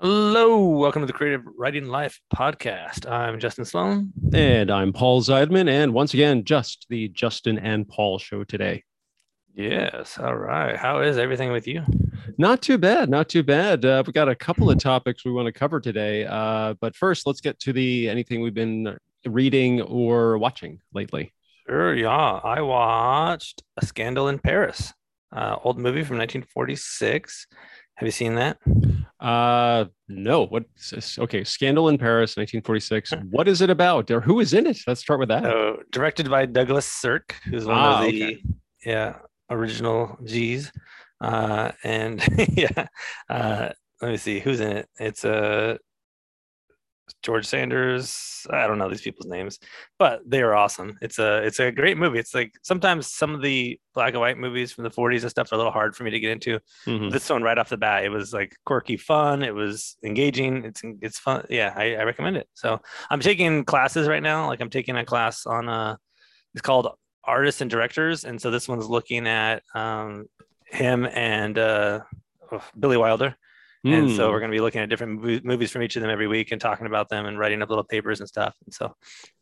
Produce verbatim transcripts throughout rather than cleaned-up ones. Hello, welcome to the Creative Writing Life podcast. I'm Justin Sloan. And I'm Paul Zeidman. And once again, just the Justin and Paul show today. Yes. All right. How is everything with you? Not too bad. Not too bad. Uh, we got a couple of topics we want to cover today. Uh, but first, let's get to the anything we've been reading or watching lately. Sure. Yeah. I watched A Scandal in Paris, uh, old movie from nineteen forty-six. Have you seen that? Uh, no. What? Okay. Scandal in Paris, nineteen forty-six. What is it about, or who is in it? Let's start with that. So, directed by Douglas Sirk, who's one ah, of the okay. yeah original G's. Uh, and yeah, uh, let me see who's in it. It's a uh, George Sanders. I don't know these people's names, but they are awesome. It's a it's a great movie. It's like sometimes some of the black and white movies from the forties and stuff are a little hard for me to get into. Mm-hmm. This one right off the bat, it was like quirky, fun. It was engaging. It's it's fun. Yeah, I, I recommend it. So I'm taking classes right now. Like I'm taking a class on a. It's called Artists and Directors, and so this one's looking at um. him and uh Billy Wilder, mm. and so we're going to be looking at different movies from each of them every week and talking about them and writing up little papers and stuff. And so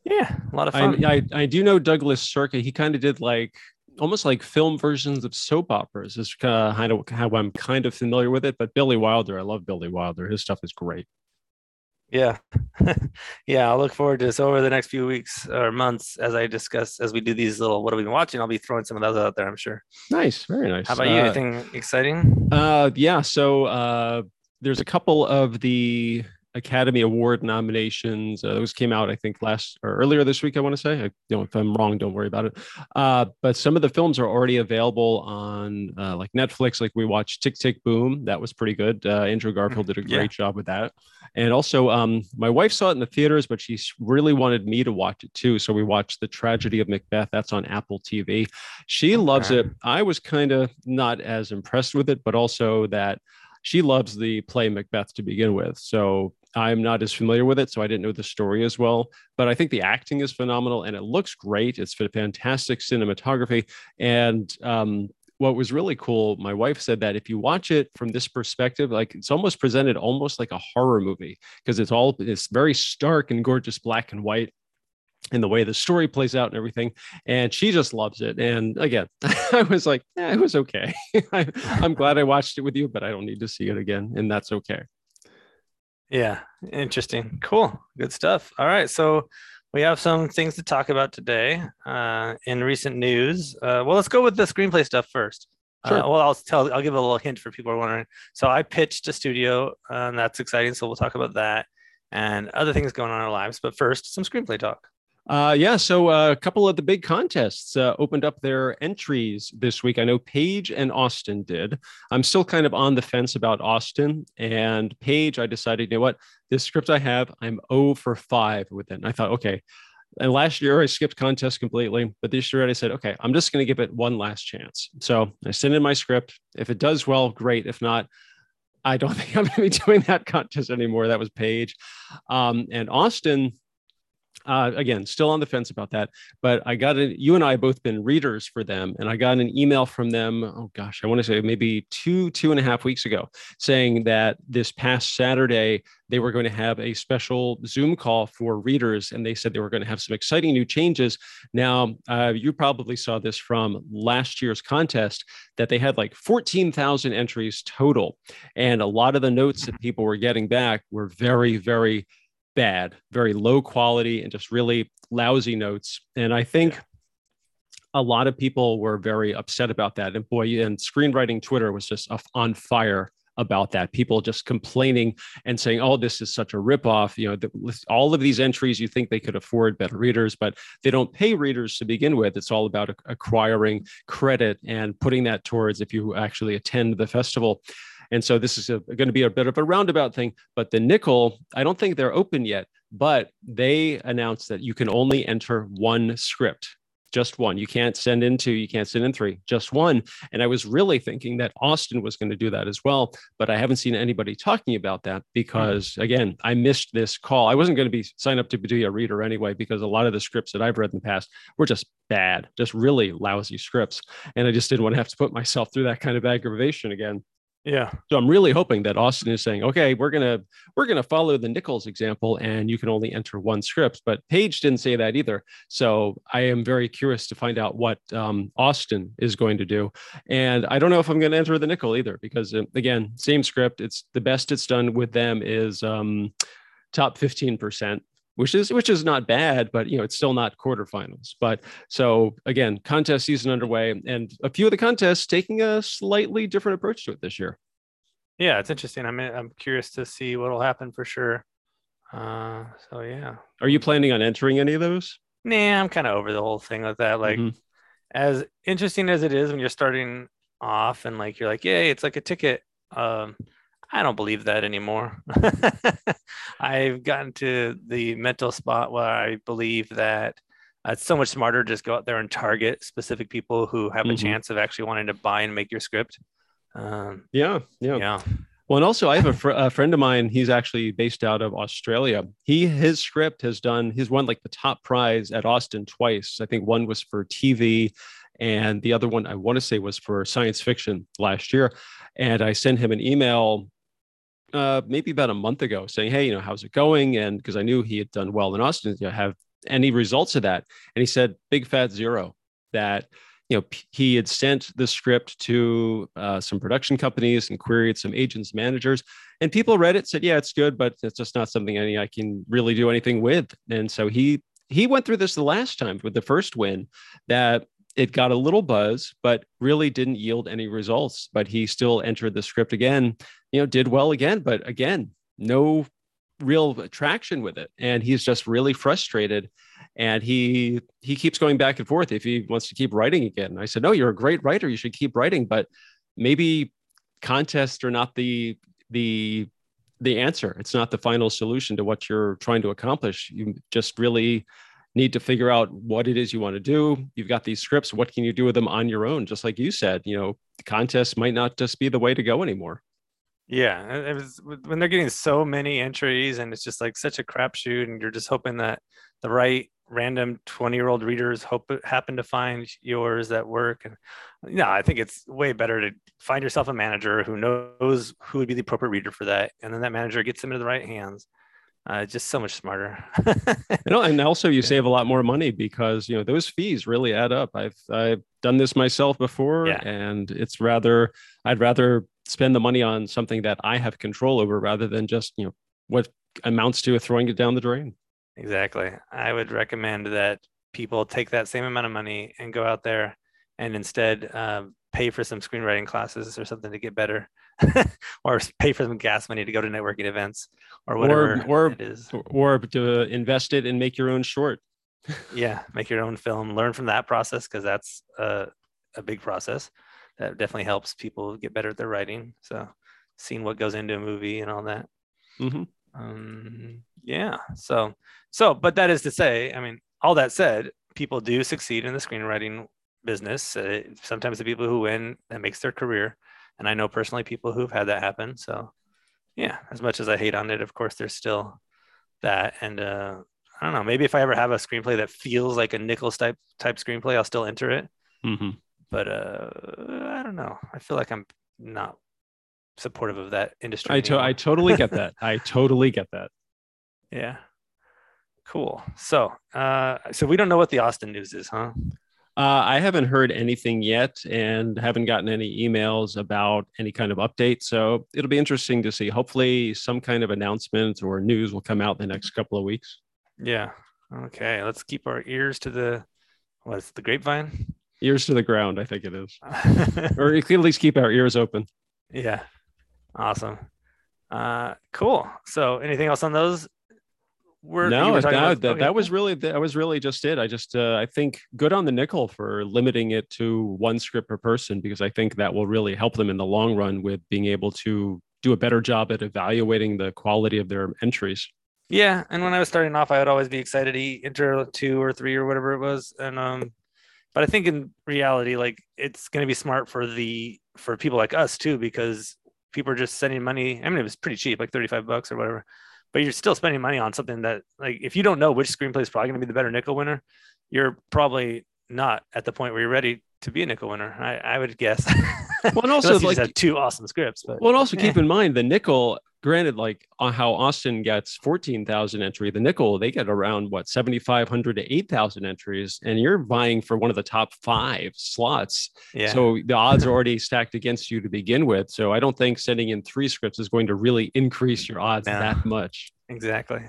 yeah, a lot of fun. I I, I do know Douglas Sirk. He kind of did like almost like film versions of soap operas is kind of how I'm kind of familiar with it. But Billy Wilder, I love Billy Wilder. His stuff is great. Yeah. yeah. I'll look forward to this over the next few weeks or months as I discuss, as we do these little, what have we been watching? I'll be throwing some of those out there, I'm sure. Nice. Very nice. How about uh, you? Anything exciting? Uh, yeah. So uh, there's a couple of the Academy Award nominations. Uh, those came out, I think, last or earlier this week, I want to say. I, you know, if I'm wrong, don't worry about it. Uh, but some of the films are already available on uh, like Netflix. Like we watched Tick, Tick, Boom. That was pretty good. Uh, Andrew Garfield did a great yeah. job with that. And also, um, my wife saw it in the theaters, but she really wanted me to watch it too. So we watched The Tragedy of Macbeth. That's on Apple T V. She okay. loves it. I was kind of not as impressed with it, but also that she loves the play Macbeth to begin with. So I'm not as familiar with it, so I didn't know the story as well. But I think the acting is phenomenal, and it looks great. It's fantastic cinematography. And um, what was really cool, my wife said that if you watch it from this perspective, like it's almost presented almost like a horror movie, because it's all it's very stark and gorgeous black and white, and the way the story plays out and everything. And she just loves it. And again, I was like, eh, it was okay. I, I'm glad I watched it with you, but I don't need to see it again. And that's okay. Yeah, interesting. Cool. Good stuff. All right. So we have some things to talk about today uh, in recent news. Uh, well, let's go with the screenplay stuff first. Sure. Uh, well, I'll tell, I'll give a little hint for people who are wondering. So I pitched a studio uh, and that's exciting. So we'll talk about that and other things going on in our lives. But first, some screenplay talk. Uh, yeah, so uh, a couple of the big contests uh, opened up their entries this week. I know Paige and Austin did. I'm still kind of on the fence about Austin and Paige. I decided, you know what, this script I have, I'm zero for five with it. And I thought, okay. And last year I skipped contests completely, but this year I said, okay, I'm just going to give it one last chance. So I sent in my script. If it does well, great. If not, I don't think I'm going to be doing that contest anymore. That was Paige. Um, and Austin... Uh, again, still on the fence about that, but I got it. You and I have both been readers for them, and I got an email from them. Oh gosh, I want to say maybe two, two and a half weeks ago, saying that this past Saturday they were going to have a special Zoom call for readers, and they said they were going to have some exciting new changes. Now, uh, you probably saw this from last year's contest that they had like fourteen thousand entries total, and a lot of the notes that people were getting back were very, very bad, very low quality, and just really lousy notes. And I think yeah. a lot of people were very upset about that. And boy, and screenwriting Twitter was just on fire about that. People just complaining and saying, oh, this is such a ripoff. You know, the, all of these entries, you think they could afford better readers, but they don't pay readers to begin with. It's all about acquiring credit and putting that towards if you actually attend the festival. And so this is a, going to be a bit of a roundabout thing, but the Nickel, I don't think they're open yet, but they announced that you can only enter one script, just one. You can't send in two, you can't send in three, just one. And I was really thinking that Austin was going to do that as well, but I haven't seen anybody talking about that because mm-hmm. again, I missed this call. I wasn't going to be signed up to be a reader anyway, because a lot of the scripts that I've read in the past were just bad, just really lousy scripts. And I just didn't want to have to put myself through that kind of aggravation again. Yeah. So I'm really hoping that Austin is saying, okay, we're going to we're going to follow the Nichols example and you can only enter one script. But Paige didn't say that either. So I am very curious to find out what um, Austin is going to do. And I don't know if I'm going to enter the Nickel either, because, again, same script. It's the best it's done with them is um, top fifteen percent. Which is which is not bad, but you know it's still not quarterfinals. But so again, contest season underway, and a few of the contests taking a slightly different approach to it this year. Yeah, it's interesting. I'm I'm curious to see what'll happen for sure. Uh, so yeah, are you planning on entering any of those? Nah, I'm kind of over the whole thing with that. Like, mm-hmm. as interesting as it is when you're starting off and like you're like, yay, it's like a ticket. Um, I don't believe that anymore. I've gotten to the mental spot where I believe that it's so much smarter to just go out there and target specific people who have mm-hmm. a chance of actually wanting to buy and make your script. Um, yeah, yeah. Yeah. Well, and also I have a, fr- a friend of mine, he's actually based out of Australia. He, his script has done, he's won like the top prize at Austin twice. I think one was for T V and the other one I want to say was for science fiction last year. And I sent him an email Uh, maybe about a month ago saying, hey, you know, how's it going? And because I knew he had done well in Austin, you know, have any results of that? And he said, big fat zero, that, you know, p- he had sent the script to uh, some production companies and queried some agents, managers, and people read it, said, yeah, it's good, but it's just not something any I can really do anything with. And so he, he went through this the last time with the first win that it got a little buzz, but really didn't yield any results, but he still entered the script again, you know, did well again, but again, no real traction with it. And he's just really frustrated. And he, he keeps going back and forth if he wants to keep writing again. And I said, no, you're a great writer. You should keep writing, but maybe contests are not the, the, the answer. It's not the final solution to what you're trying to accomplish. You just really need to figure out what it is you want to do. You've got these scripts. What can you do with them on your own? Just like you said, you know, contests might not just be the way to go anymore. Yeah. It was, when they're getting so many entries and it's just like such a crapshoot and you're just hoping that the right random twenty year old readers hope happen to find yours at work. And you know, I think it's way better to find yourself a manager who knows who would be the appropriate reader for that. And then that manager gets them into the right hands. Uh, just so much smarter. You know, and also you save a lot more money because, you know, those fees really add up. I've I've done this myself before, yeah. and it's rather, I'd rather spend the money on something that I have control over rather than just, you know, what amounts to throwing it down the drain. Exactly. I would recommend that people take that same amount of money and go out there and instead uh, pay for some screenwriting classes or something to get better. Or pay for some gas money to go to networking events or whatever or, or, it is. Or to invest it and make your own short. Yeah, make your own film. Learn from that process because that's a, a big process. That definitely helps people get better at their writing. So seeing what goes into a movie and all that. Mm-hmm. Um, yeah. So, so, but that is to say, I mean, all that said, people do succeed in the screenwriting business. Uh, sometimes the people who win, that makes their career. And I know personally people who've had that happen. So yeah, as much as I hate on it, of course, there's still that. And uh, I don't know, maybe if I ever have a screenplay that feels like a Nichols type type screenplay, I'll still enter it. Mm-hmm. But uh, I don't know. I feel like I'm not supportive of that industry. I, to- I totally get that. I totally get that. Yeah. Cool. So, uh, so we don't know what the Austin news is, huh? Uh, I haven't heard anything yet and haven't gotten any emails about any kind of update. So it'll be interesting to see. Hopefully some kind of announcement or news will come out in the next couple of weeks. Yeah. Okay. Let's keep our ears to the, what is it, the grapevine? Ears to the ground, I think it is. Or at least keep our ears open. Yeah. Awesome. Uh, cool. So anything else on those? We're, no, were no that, okay. that was really that was really just it. I just uh, I think good on the Nickel for limiting it to one script per person, because I think that will really help them in the long run with being able to do a better job at evaluating the quality of their entries. Yeah, and when I was starting off, I would always be excited to enter two or three or whatever it was, and um, but I think in reality, like it's going to be smart for the for people like us too, because people are just sending money. I mean, it was pretty cheap, like thirty-five bucks or whatever. But you're still spending money on something that, like, if you don't know which screenplay is probably going to be the better Nickel winner, you're probably not at the point where you're ready to be a Nickel winner, I, I would guess. Well, and also like had two awesome scripts. But, well, and also eh. keep in mind the Nickel. Granted, like uh, how Austin gets fourteen thousand entry, the Nickel, they get around what seventy-five hundred to eight thousand entries, and you're vying for one of the top five slots. Yeah. So the odds are already stacked against you to begin with. So I don't think sending in three scripts is going to really increase your odds no. that much. Exactly.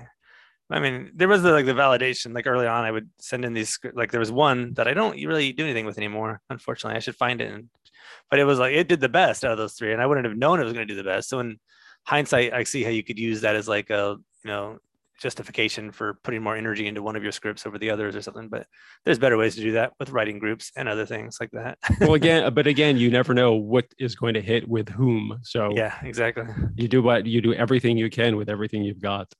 I mean, there was the, like the validation, like early on, I would send in these, like there was one that I don't really do anything with anymore. Unfortunately, I should find it. And, but it was like, it did the best out of those three, and I wouldn't have known it was going to do the best. So in hindsight, I see how you could use that as like a, you know, justification for putting more energy into one of your scripts over the others or something, but there's better ways to do that with writing groups and other things like that. Well, again, but again, you never know what is going to hit with whom. So yeah, exactly. You do what you do, everything you can with everything you've got.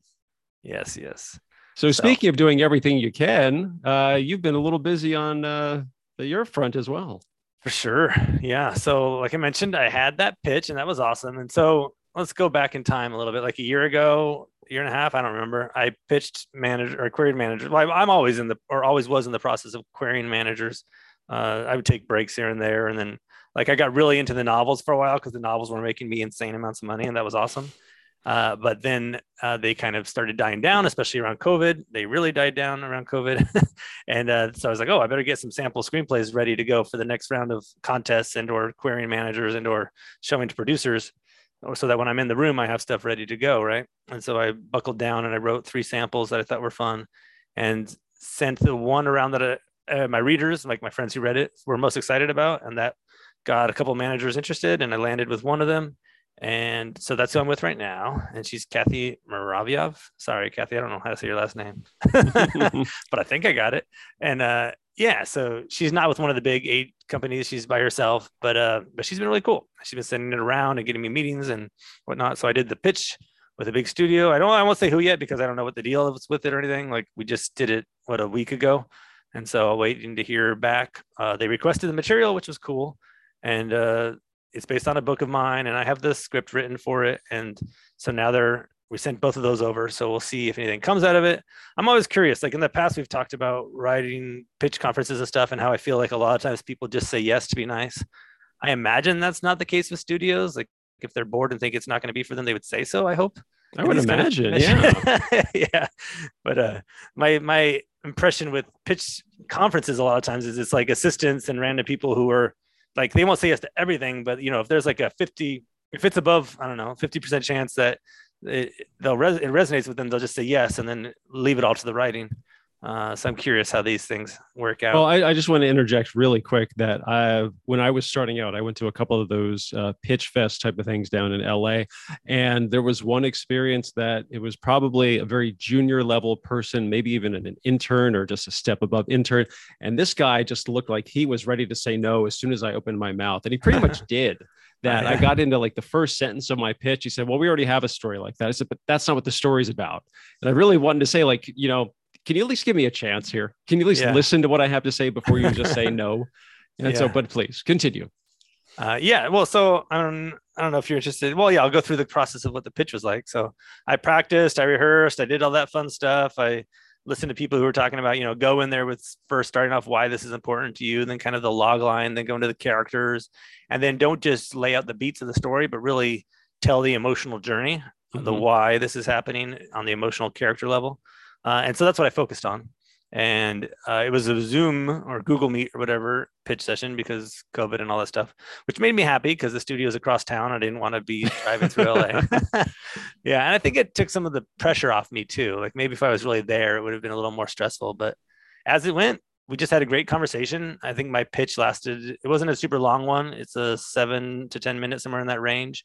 Yes. Yes. So, so speaking of doing everything you can, uh, you've been a little busy on uh, your front as well. For sure. Yeah. So like I mentioned, I had that pitch and that was awesome. And so let's go back in time a little bit. Like a year ago, year and a half, I don't remember. I pitched manager or queried manager. Well, I'm always in the, or always was in the process of querying managers. Uh, I would take breaks here and there. And then like, I got really into the novels for a while because the novels were making me insane amounts of money. And that was awesome. Uh, but then uh, they kind of started dying down, especially around COVID. They really died down around COVID. and uh, so I was like, oh, I better get some sample screenplays ready to go for the next round of contests and or querying managers and or showing to producers. So that when I'm in the room, I have stuff ready to go, right? And so I buckled down and I wrote three samples that I thought were fun and sent the one around that I, uh, my readers, like my friends who read it, were most excited about. And that got a couple of managers interested and I landed with one of them. And so that's who I'm with right now. And she's Kathy Maravio. Sorry, Kathy, I don't know how to say your last name, but I think I got it. And uh, yeah, so she's not with one of the big eight companies. She's by herself, but uh, but she's been really cool. She's been sending it around and getting me meetings and whatnot. So I did the pitch with a big studio. I don't, I won't say who yet because I don't know what the deal is with it or anything. Like we just did it, what, a week ago. And so waiting to hear back. Uh, they requested the material, which was cool. And uh, it's based on a book of mine and I have the script written for it. And so now they're, we sent both of those over. So we'll see if anything comes out of it. I'm always curious. Like in the past, we've talked about writing pitch conferences and stuff and how I feel like a lot of times people just say yes to be nice. I imagine that's not the case with studios. Like if they're bored and think it's not going to be for them, they would say so, I hope. I would imagine. Yeah. yeah. But uh, my, my impression with pitch conferences a lot of times is it's like assistants and random people who are like, they won't say yes to everything, but you know, if there's like a fifty, if it's above, I don't know, fifty percent chance that It, they'll res- it resonates with them, they'll just say yes and then leave it all to the writing. Uh, so I'm curious how these things work out. Well, I, I just want to interject really quick that I, when I was starting out, I went to a couple of those uh, pitch fest type of things down in L A. And there was one experience that it was probably a very junior level person, maybe even an intern or just a step above intern. And this guy just looked like he was ready to say no as soon as I opened my mouth. And he pretty much did. That I got into like the first sentence of my pitch. He said, well, we already have a story like that. I said, but that's not what the story's about. And I really wanted to say like, you know, can you at least give me a chance here? Can you at least yeah. listen to what I have to say before you just say no? And yeah. so, but please continue. Uh, yeah. Well, so I don't, I don't know if you're interested. Well, yeah, I'll go through the process of what the pitch was like. So I practiced, I rehearsed, I did all that fun stuff. I listened to people who were talking about, you know, go in there with first starting off why this is important to you, then kind of the log line, then go into the characters, and then don't just lay out the beats of the story, but really tell the emotional journey, mm-hmm. the why this is happening on the emotional character level. Uh, and so that's what I focused on. And uh, it was a Zoom or Google Meet or whatever pitch session because COVID and all that stuff, which made me happy because the studio's across town. I didn't want to be driving through L A. yeah. And I think it took some of the pressure off me too. Like maybe if I was really there, it would have been a little more stressful. But as it went, we just had a great conversation. I think my pitch lasted, it wasn't a super long one. It's a seven to ten minutes, somewhere in that range.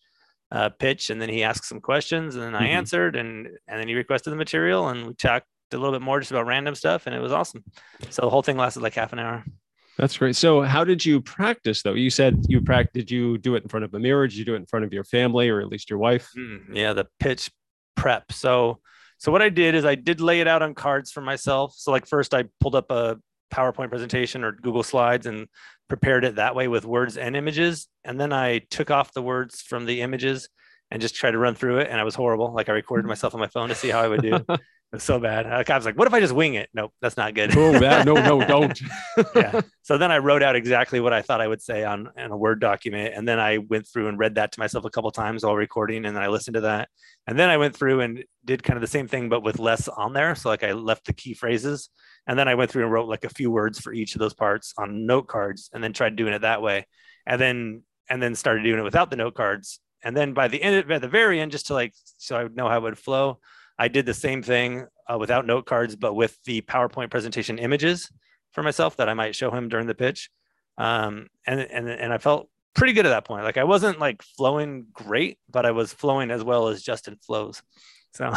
Uh, pitch. And then he asked some questions and then I mm-hmm. answered and, and then he requested the material and we talked a little bit more just about random stuff. And it was awesome. So the whole thing lasted like half an hour. That's great. So how did you practice though? You said you practiced, did you do it in front of a mirror? Did you do it in front of your family or at least your wife? Mm, yeah. The pitch prep. So, so what I did is I did lay it out on cards for myself. So like first I pulled up a PowerPoint presentation or Google Slides and prepared it that way with words and images. And then I took off the words from the images and just tried to run through it. And I was horrible. Like I recorded myself on my phone to see how I would do. It's so bad. I was like, what if I just wing it? Nope, that's not good. Oh, that, no, no, don't. Yeah. So then I wrote out exactly what I thought I would say on, on a Word document. And then I went through and read that to myself a couple of times while recording. And then I listened to that. And then I went through and did kind of the same thing, but with less on there. So like I left the key phrases. And then I went through and wrote like a few words for each of those parts on note cards and then tried doing it that way. And then, and then started doing it without the note cards. And then by the end, at the very end, just to like, so I would know how it would flow, I did the same thing uh, without note cards, but with the PowerPoint presentation images for myself that I might show him during the pitch. Um, and, and, and I felt pretty good at that point. Like I wasn't like flowing great, but I was flowing as well as Justin flows. So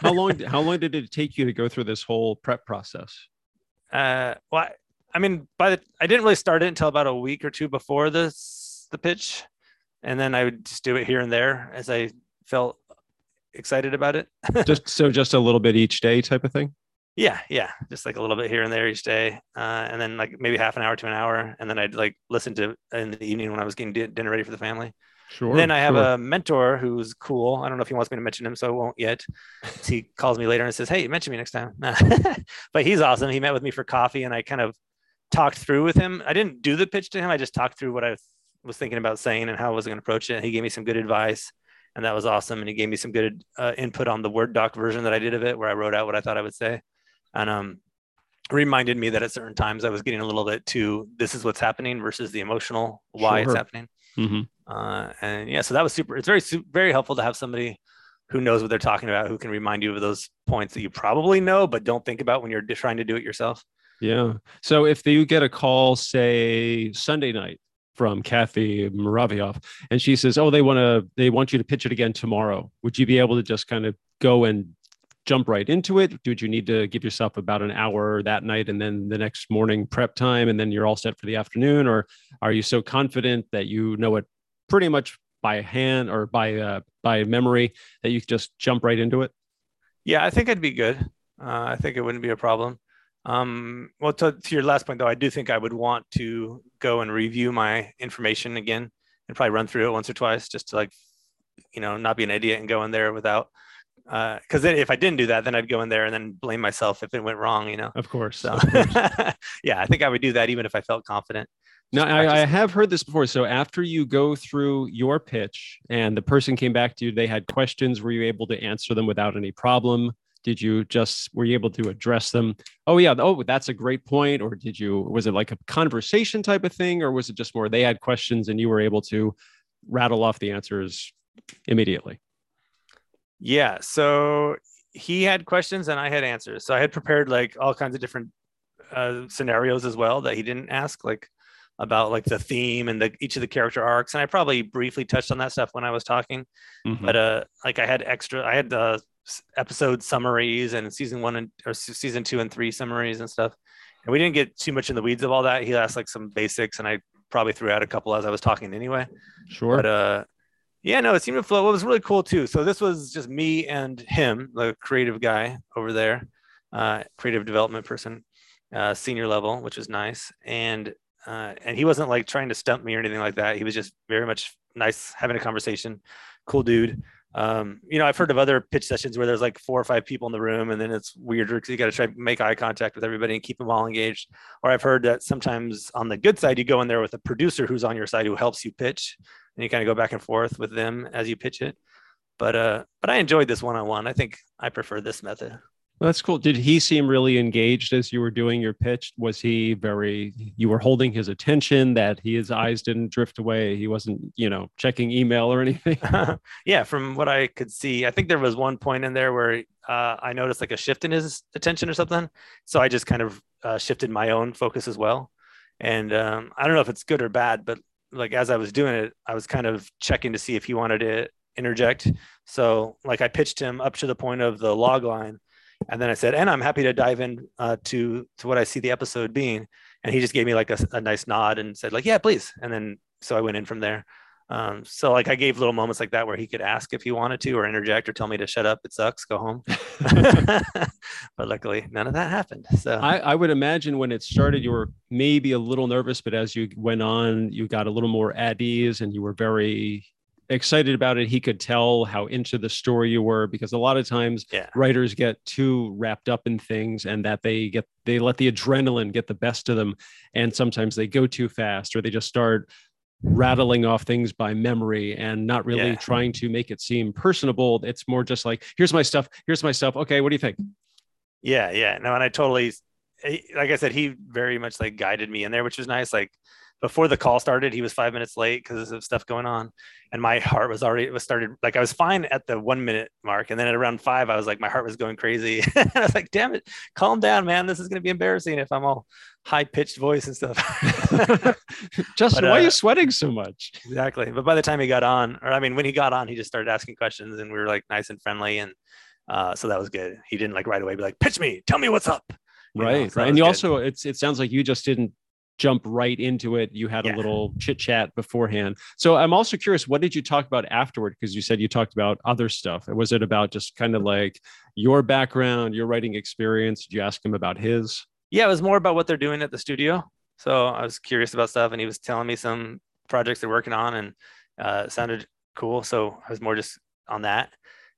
how long, how long did it take you to go through this whole prep process? Uh, well, I, I mean, by the, I didn't really start it until about a week or two before this, the pitch. And then I would just do it here and there as I felt excited about it. Just so just a little bit each day type of thing. Yeah. Yeah. Just like a little bit here and there each day. Uh, and then like maybe half an hour to an hour. And then I'd like listen to in the evening when I was getting dinner ready for the family. Sure. And then I have sure. a mentor who's cool. I don't know if he wants me to mention him, so I won't yet. He calls me later and says, hey, mention me next time. But he's awesome. He met with me for coffee and I kind of talked through with him. I didn't do the pitch to him. I just talked through what I was thinking about saying and how I was going to approach it. And he gave me some good advice. And that was awesome. And he gave me some good uh, input on the Word doc version that I did of it, where I wrote out what I thought I would say. And um, reminded me that at certain times I was getting a little bit too, this is what's happening versus the emotional, why sure. it's happening. Mm-hmm. Uh, and yeah, so that was super. It's very, very helpful to have somebody who knows what they're talking about, who can remind you of those points that you probably know, but don't think about when you're trying to do it yourself. Yeah. So if you get a call, say Sunday night, from Kathy Maravio, and she says, oh, they want to, they want you to pitch it again tomorrow. Would you be able to just kind of go and jump right into it? Would you need to give yourself about an hour that night and then the next morning prep time, and then you're all set for the afternoon? Or are you so confident that you know it pretty much by hand or by, uh, by memory that you just jump right into it? Yeah, I think I'd be good. Uh, I think it wouldn't be a problem. Um, well, to, to your last point, though, I do think I would want to go and review my information again and probably run through it once or twice just to like, you know, not be an idiot and go in there without, uh, cause then if I didn't do that, then I'd go in there and then blame myself if it went wrong, you know? Of course. So of course. Yeah, I think I would do that even if I felt confident. Now, I, I have heard this before. So after you go through your pitch and the person came back to you, they had questions. Were you able to answer them without any problem? Did you just, were you able to address them? Oh yeah. Oh, that's a great point. Or did you, was it like a conversation type of thing? Or was it just more, they had questions and you were able to rattle off the answers immediately? Yeah. So he had questions and I had answers. So I had prepared like all kinds of different uh, scenarios as well that he didn't ask, like about like the theme and the, each of the character arcs. And I probably briefly touched on that stuff when I was talking, mm-hmm. but uh, like I had extra, I had the, uh, episode summaries and season one and or season two and three summaries and stuff, and we didn't get too much in the weeds of all that. He asked like some basics and I probably threw out a couple as I was talking anyway. Sure. But uh yeah, no, it seemed to flow. It was really cool too. So this was just me and him, the creative guy over there, uh creative development person, uh senior level, which was nice. And uh and he wasn't like trying to stump me or anything like that. He was just very much nice, having a conversation. Cool dude. Um, you know, I've heard of other pitch sessions where there's like four or five people in the room and then it's weirder because you got to try to make eye contact with everybody and keep them all engaged. Or I've heard that sometimes on the good side, you go in there with a producer who's on your side who helps you pitch and you kind of go back and forth with them as you pitch it. But, uh, but I enjoyed this one-on-one. I think I prefer this method. Well, that's cool. Did he seem really engaged as you were doing your pitch? Was he very, you were holding his attention, that he, his eyes didn't drift away? He wasn't, you know, checking email or anything? Yeah, from what I could see, I think there was one point in there where uh, I noticed like a shift in his attention or something. So I just kind of uh, shifted my own focus as well. And um, I don't know if it's good or bad, but like as I was doing it, I was kind of checking to see if he wanted to interject. So like I pitched him up to the point of the log line. And then I said, and I'm happy to dive in uh, to, to what I see the episode being. And he just gave me like a, a nice nod and said like, yeah, please. And then, so I went in from there. Um, so like I gave little moments like that where he could ask if he wanted to or interject or tell me to shut up. It sucks. Go home. But luckily none of that happened. So I, I would imagine when it started, you were maybe a little nervous, but as you went on, you got a little more at ease and you were very excited about it. He could tell how into the story you were, because a lot of times yeah. writers get too wrapped up in things, and that they get they let the adrenaline get the best of them, and sometimes they go too fast, or they just start rattling off things by memory and not really yeah. trying to make it seem personable. It's more just like, here's my stuff, here's my stuff. Okay, what do you think? Yeah, yeah. No, and I totally, like I said, he very much like guided me in there, which was nice. Like before the call started, he was five minutes late because of stuff going on. And my heart was already, it was started, like I was fine at the one minute mark. And then at around five, I was like, my heart was going crazy. And I was like, damn it, calm down, man. This is going to be embarrassing if I'm all high pitched voice and stuff. Justin, but, uh, why are you sweating so much? Exactly. But by the time he got on, or I mean, when he got on, he just started asking questions, and we were like nice and friendly. And uh, so that was good. He didn't like right away be like, pitch me, tell me what's up. You right. Know, so right. And you good. Also, it's, it sounds like you just didn't jump right into it. You had yeah. a little chit chat beforehand. So I'm also curious, what did you talk about afterward? Because you said you talked about other stuff. Was it about just kind of like your background, your writing experience? Did you ask him about his? Yeah, it was more about what they're doing at the studio. So I was curious about stuff, and he was telling me some projects they're working on, and uh, it sounded cool. So I was more just on that,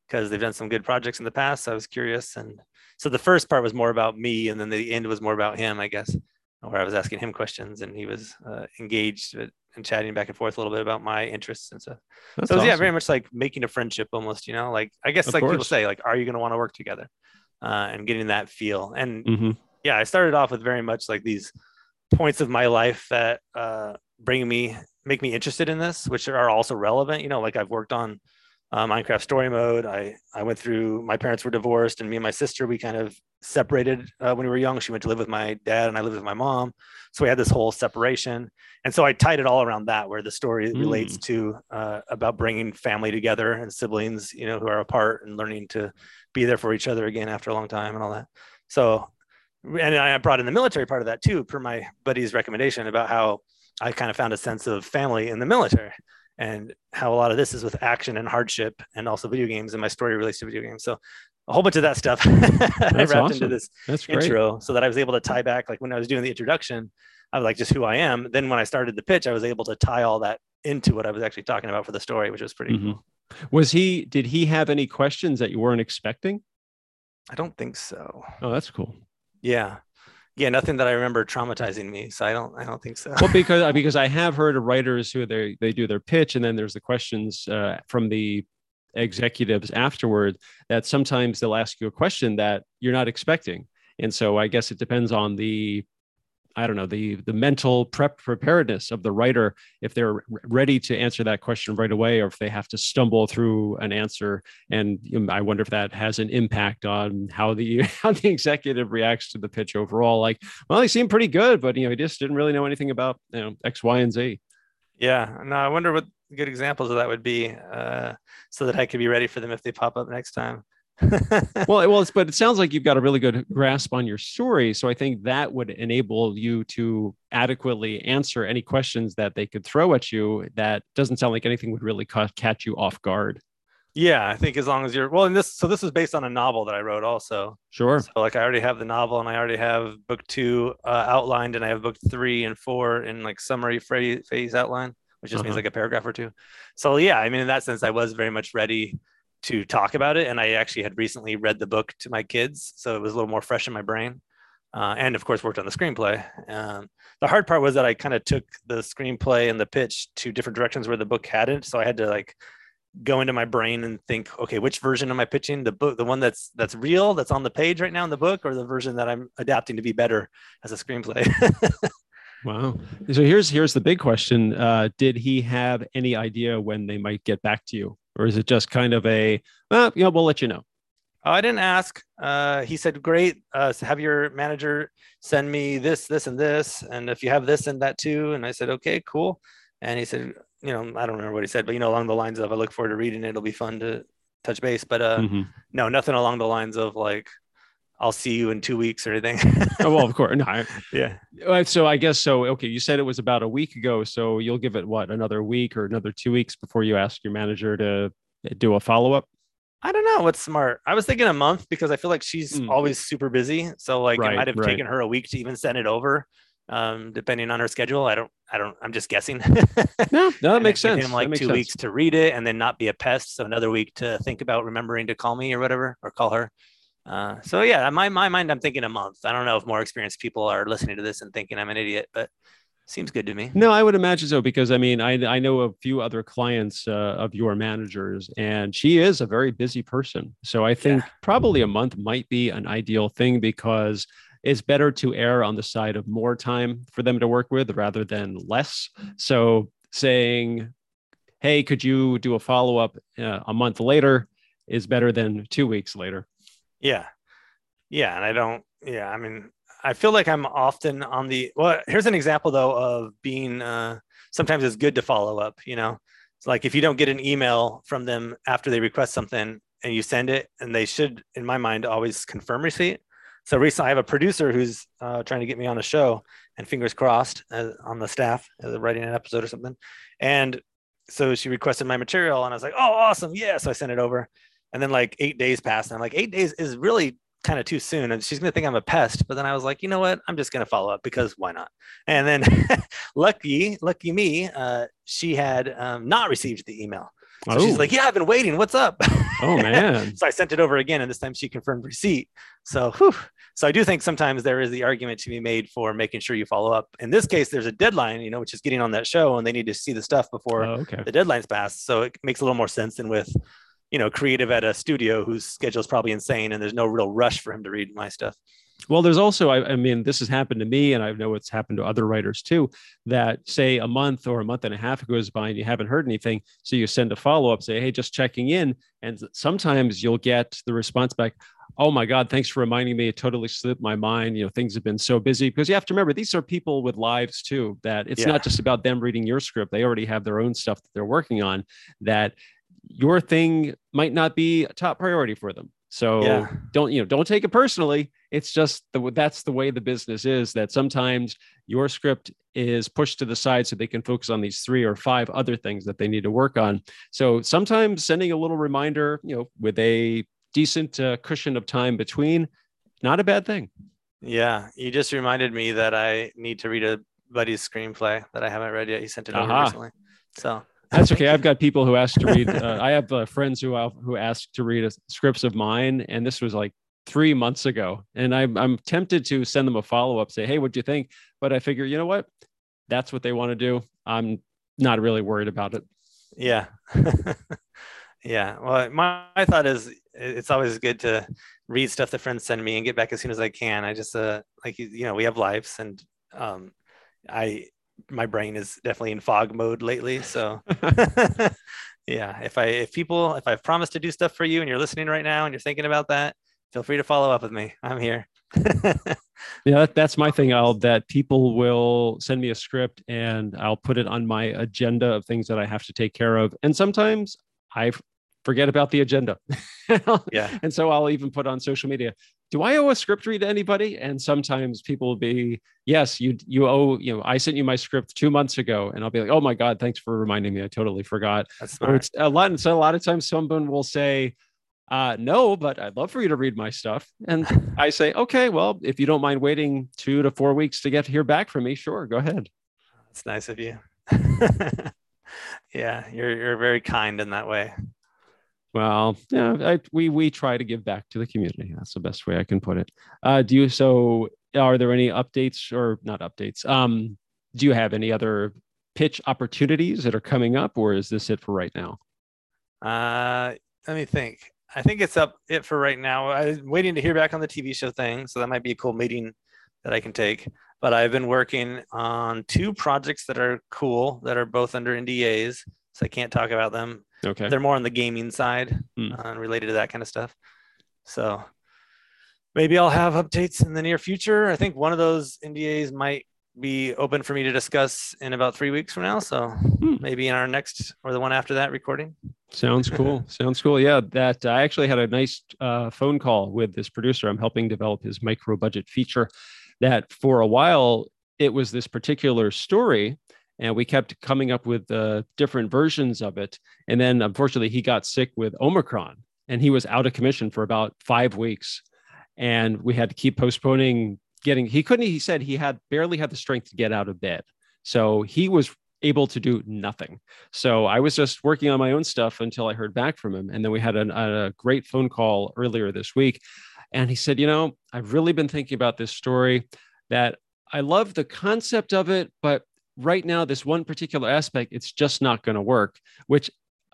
because they've done some good projects in the past. So I was curious. And so the first part was more about me, and then the end was more about him, I guess, where I was asking him questions, and he was uh, engaged and chatting back and forth a little bit about my interests and stuff. That's so it was, awesome. Yeah, very much like making a friendship almost, you know, like, I guess of like course. People say, like, are you going to want to work together? Uh, and getting that feel. And mm-hmm. yeah, I started off with very much like these points of my life that uh, bring me, make me interested in this, which are also relevant. You know, like I've worked on uh, Minecraft Story Mode. I, I went through, my parents were divorced, and me and my sister, we kind of separated uh, when we were young. She went to live with my dad, and I lived with my mom. So we had this whole separation. And so I tied it all around that, where the story mm. relates to uh, about bringing family together and siblings, you know, who are apart and learning to be there for each other again after a long time and all that. So, and I brought in the military part of that too, per my buddy's recommendation, about how I kind of found a sense of family in the military, and how a lot of this is with action and hardship, and also video games, and my story relates to video games. So a whole bunch of that stuff I wrapped awesome. Into this That's intro great. So that I was able to tie back, like when I was doing the introduction, I was like, just who I am. Then when I started the pitch, I was able to tie all that into what I was actually talking about for the story, which was pretty mm-hmm. cool. Was he, did he have any questions that you weren't expecting? I don't think so. Oh, that's cool. Yeah. Yeah, nothing that I remember traumatizing me. So I don't, I don't think so. Well, because because I have heard of writers who they they do their pitch, and then there's the questions uh, from the executives afterward, that sometimes they'll ask you a question that you're not expecting, and so I guess it depends on the, I don't know, the the mental prep preparedness of the writer, if they're ready to answer that question right away, or if they have to stumble through an answer. And I wonder if that has an impact on how the how the executive reacts to the pitch overall. Like, well, they seem pretty good, but you know, he just didn't really know anything about, you know, X, Y, and Z. Yeah, no, I wonder what good examples of that would be, uh, so that I could be ready for them if they pop up next time. well, well, it's, but it sounds like you've got a really good grasp on your story. So I think that would enable you to adequately answer any questions that they could throw at you. That doesn't sound like anything would really ca- catch you off guard. Yeah, I think as long as you're well, and this, so this is based on a novel that I wrote also. Sure. So like I already have the novel, and I already have book two uh, outlined, and I have book three and four in like summary phrase, phase outline, which just uh-huh. means like a paragraph or two. So yeah, I mean, in that sense, I was very much ready to talk about it. And I actually had recently read the book to my kids, so it was a little more fresh in my brain. Uh, and of course, worked on the screenplay. Um, the hard part was that I kind of took the screenplay and the pitch to different directions where the book hadn't. So I had to like go into my brain and think, okay, which version am I pitching? The book, the one that's that's real, that's on the page right now in the book, or the version that I'm adapting to be better as a screenplay? Wow. So here's here's the big question. Uh, did he have any idea when they might get back to you? Or is it just kind of a, well, you know, we'll let you know? I didn't ask. Uh, he said, great. Uh, have your manager send me this, this, and this. And if you have this, send that too. And I said, okay, cool. And he said, you know, I don't remember what he said, but, you know, along the lines of, I look forward to reading it. It'll be fun to touch base. But uh, mm-hmm. no, nothing along the lines of like, I'll see you in two weeks or anything. Oh, well, of course. No, I, yeah. So I guess so. Okay. You said it was about a week ago. So you'll give it what, another week or another two weeks before you ask your manager to do a follow-up? I don't know what's smart. I was thinking a month, because I feel like she's mm. always super busy. So like right, it might have right. taken her a week to even send it over. um, depending on her schedule. I don't, I don't, I'm just guessing. no, no, that makes sense. Him like makes two sense. weeks to read it and then not be a pest. So another week to think about remembering to call me or whatever, or call her. Uh, so yeah, in my, my mind, I'm thinking a month. I don't know if more experienced people are listening to this and thinking I'm an idiot, but seems good to me. No, I would imagine so, because I mean, I I know a few other clients uh, of your managers, and she is a very busy person. So I think yeah. probably a month might be an ideal thing, because it's better to err on the side of more time for them to work with rather than less. So saying, hey, could you do a follow-up uh, a month later is better than two weeks later. Yeah. Yeah. And I don't, yeah, I mean, I feel like I'm often on the, well, here's an example though, of being, uh, sometimes it's good to follow up, you know, it's like if you don't get an email from them after they request something and you send it, and they should, in my mind, always confirm receipt. So recently I have a producer who's uh, trying to get me on a show, and fingers crossed uh, on the staff uh, writing an episode or something. And so she requested my material and I was like, oh, awesome. Yeah. So I sent it over, and then like eight days passed. And I'm like, eight days is really kind of too soon, and she's going to think I'm a pest. But then I was like, you know what? I'm just going to follow up, because why not? And then lucky, lucky me, uh, she had um, not received the email. So oh. she's like, yeah, I've been waiting. What's up? Oh, man. So I sent it over again, and this time she confirmed receipt. So, whew. So I do think sometimes there is the argument to be made for making sure you follow up. In this case, there's a deadline, you know, which is getting on that show, and they need to see the stuff before oh, okay. the deadline's passed. So it makes a little more sense than with, you know, creative at a studio whose schedule is probably insane, and there's no real rush for him to read my stuff. Well, there's also, I, I mean, this has happened to me, and I know it's happened to other writers too, that say a month or a month and a half goes by and you haven't heard anything. So you send a follow-up, say, hey, just checking in. And sometimes you'll get the response back, oh my God, thanks for reminding me. It totally slipped my mind. You know, things have been so busy, because you have to remember, these are people with lives too, that it's yeah. not just about them reading your script. They already have their own stuff that they're working on, that your thing might not be a top priority for them. So yeah. don't, you know, don't take it personally. It's just the, that's the way the business is, that sometimes your script is pushed to the side so they can focus on these three or five other things that they need to work on. So sometimes sending a little reminder, you know, with a decent uh, cushion of time between, not a bad thing. Yeah. You just reminded me that I need to read a buddy's screenplay that I haven't read yet. He sent it over uh-huh. recently. So that's okay. I've got people who asked to read. Uh, I have uh, friends who I'll, who asked to read a, scripts of mine, and this was like three months ago. And I'm I'm tempted to send them a follow up, say, "Hey, what'd you think?" But I figure, you know what? That's what they want to do. I'm not really worried about it. Yeah, yeah. Well, my, my thought is, it's always good to read stuff that friends send me and get back as soon as I can. I just uh like you know we have lives, and um I. my brain is definitely in fog mode lately. So yeah, if I, if people, if I've promised to do stuff for you and you're listening right now and you're thinking about that, feel free to follow up with me. I'm here. Yeah, that, that's my thing, Al, that people will send me a script and I'll put it on my agenda of things that I have to take care of. And sometimes I forget about the agenda. Yeah. And so I'll even put on social media, do I owe a script read to anybody? And sometimes people will be, yes, you you owe, you know, I sent you my script two months ago. And I'll be like, oh my God, thanks for reminding me. I totally forgot. That's smart. Or it's a lot. And so a lot of times someone will say, uh, no, but I'd love for you to read my stuff. And I say, okay, well, if you don't mind waiting two to four weeks to get to hear back from me, sure, go ahead. That's nice of you. Yeah, you're you're very kind in that way. Well, yeah, I, we we try to give back to the community. That's the best way I can put it. Uh, do you? So, are there any updates or not updates? Um, do you have any other pitch opportunities that are coming up, or is this it for right now? Uh, let me think. I think it's up it for right now. I'm waiting to hear back on the T V show thing, so that might be a cool meeting that I can take. But I've been working on two projects that are cool that are both under N D As, so I can't talk about them. Okay. They're more on the gaming side and mm. uh, related to that kind of stuff. So maybe I'll have updates in the near future. I think one of those N D As might be open for me to discuss in about three weeks from now. So mm. maybe in our next or the one after that recording. Sounds cool. Sounds cool. Yeah, that uh, I actually had a nice uh, phone call with this producer. I'm helping develop his micro budget feature that for a while it was this particular story. And we kept coming up with uh, different versions of it. And then unfortunately, he got sick with Omicron and he was out of commission for about five weeks. And we had to keep postponing getting, he couldn't, he said he had barely had the strength to get out of bed. So he was able to do nothing. So I was just working on my own stuff until I heard back from him. And then we had an, a great phone call earlier this week. And he said, you know, I've really been thinking about this story, that I love the concept of it, but right now, this one particular aspect, it's just not going to work, which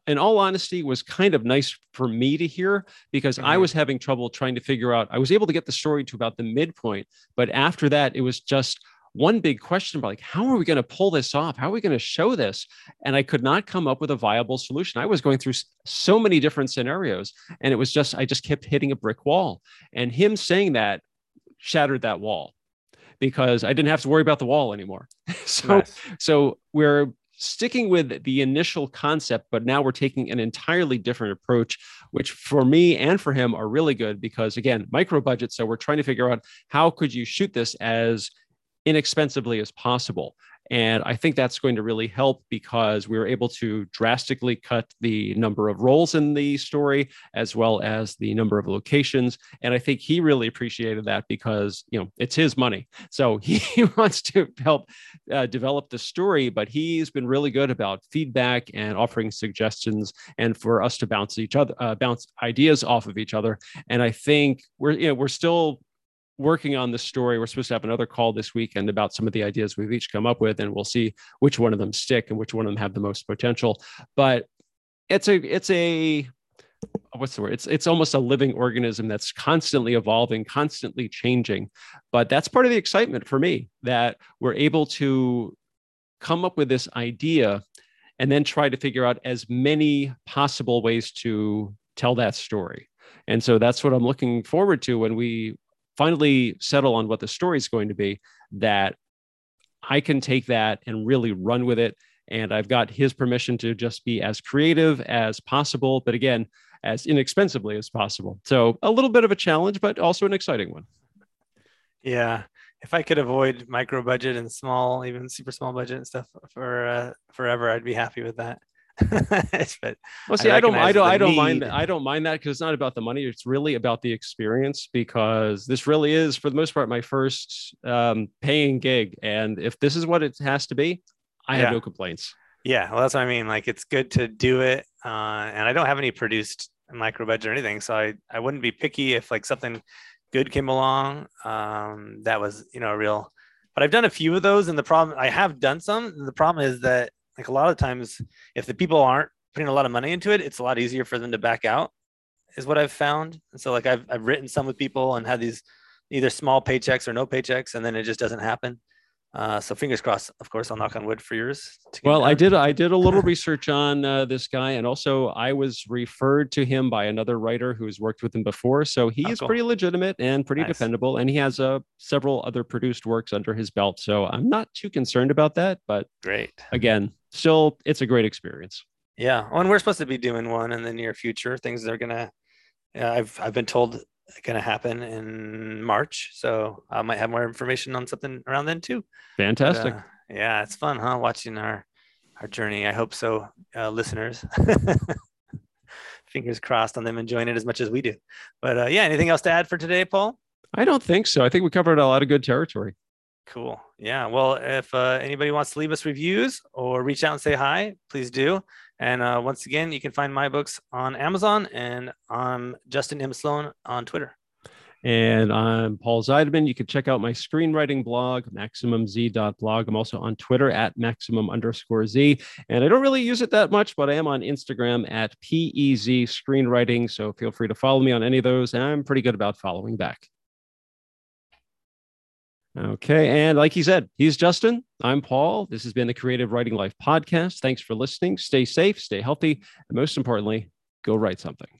in all honesty was kind of nice for me to hear, because mm-hmm. I was having trouble trying to figure out, I was able to get the story to about the midpoint, but after that, it was just one big question about like, how are we going to pull this off? How are we going to show this? And I could not come up with a viable solution. I was going through so many different scenarios, and it was just, I just kept hitting a brick wall. And him saying that shattered that wall, because I didn't have to worry about the wall anymore. So, nice. So we're sticking with the initial concept, but now we're taking an entirely different approach, which for me and for him are really good, because again, micro budget. So we're trying to figure out how could you shoot this as inexpensively as possible. And I think that's going to really help, because we were able to drastically cut the number of roles in the story, as well as the number of locations. And I think he really appreciated that, because, you know, it's his money. So he wants to help uh, develop the story, but he's been really good about feedback and offering suggestions, and for us to bounce each other, uh, bounce ideas off of each other. And I think we're, you know, we're still working on the story. We're supposed to have another call this weekend about some of the ideas we've each come up with, and we'll see which one of them stick and which one of them have the most potential. But it's a, it's a, what's the word? It's, it's almost a living organism that's constantly evolving, constantly changing. But that's part of the excitement for me, that we're able to come up with this idea and then try to figure out as many possible ways to tell that story. And so that's what I'm looking forward to when we finally settle on what the story is going to be, that I can take that and really run with it. And I've got his permission to just be as creative as possible, but again, as inexpensively as possible. So a little bit of a challenge, but also an exciting one. Yeah. If I could avoid micro budget and small, even super small budget and stuff for uh, forever, I'd be happy with that. But well, see, I, I don't, I don't, I don't need. mind that. I don't mind that, because it's not about the money. It's really about the experience, because this really is, for the most part, my first um, paying gig. And if this is what it has to be, I yeah. have no complaints. Yeah. Well, that's what I mean. Like, it's good to do it. Uh, and I don't have any produced micro budget or anything. So I, I wouldn't be picky if like something good came along. Um, that was, you know, a real, but I've done a few of those. And the problem, I have done some, the problem is that, like, a lot of times, if the people aren't putting a lot of money into it, it's a lot easier for them to back out, is what I've found. And so, like, I've I've written some with people and had these either small paychecks or no paychecks, and then it just doesn't happen. Uh, so fingers crossed, of course, I'll knock on wood for yours. Well, I did. I did a little research on uh, this guy. And also I was referred to him by another writer who has worked with him before. So he oh, is cool. pretty legitimate and pretty nice. dependable. And he has uh, several other produced works under his belt. So I'm not too concerned about that. But great. Again, still, it's a great experience. Yeah. Oh, and we're supposed to be doing one in the near future. Things that are going to, uh, I've I've been told, going to happen in March. So I might have more information on something around then too. Fantastic. But, uh, yeah, it's fun, huh? Watching our, our journey. I hope so. Uh, listeners, fingers crossed on them enjoying it as much as we do. But uh, yeah, anything else to add for today, Paul? I don't think so. I think we covered a lot of good territory. Cool. Yeah. Well, if uh, anybody wants to leave us reviews or reach out and say hi, please do. And uh, once again, you can find my books on Amazon, and I'm Justin M. Sloan on Twitter. And I'm Paul Zeidman. You can check out my screenwriting blog, Maximum Z dot blog. I'm also on Twitter at Maximum underscore Z. And I don't really use it that much, but I am on Instagram at P E Z Screenwriting. So feel free to follow me on any of those. And I'm pretty good about following back. Okay. And like he said, he's Justin. I'm Paul. This has been the Creative Writing Life podcast. Thanks for listening. Stay safe, stay healthy, and most importantly, go write something.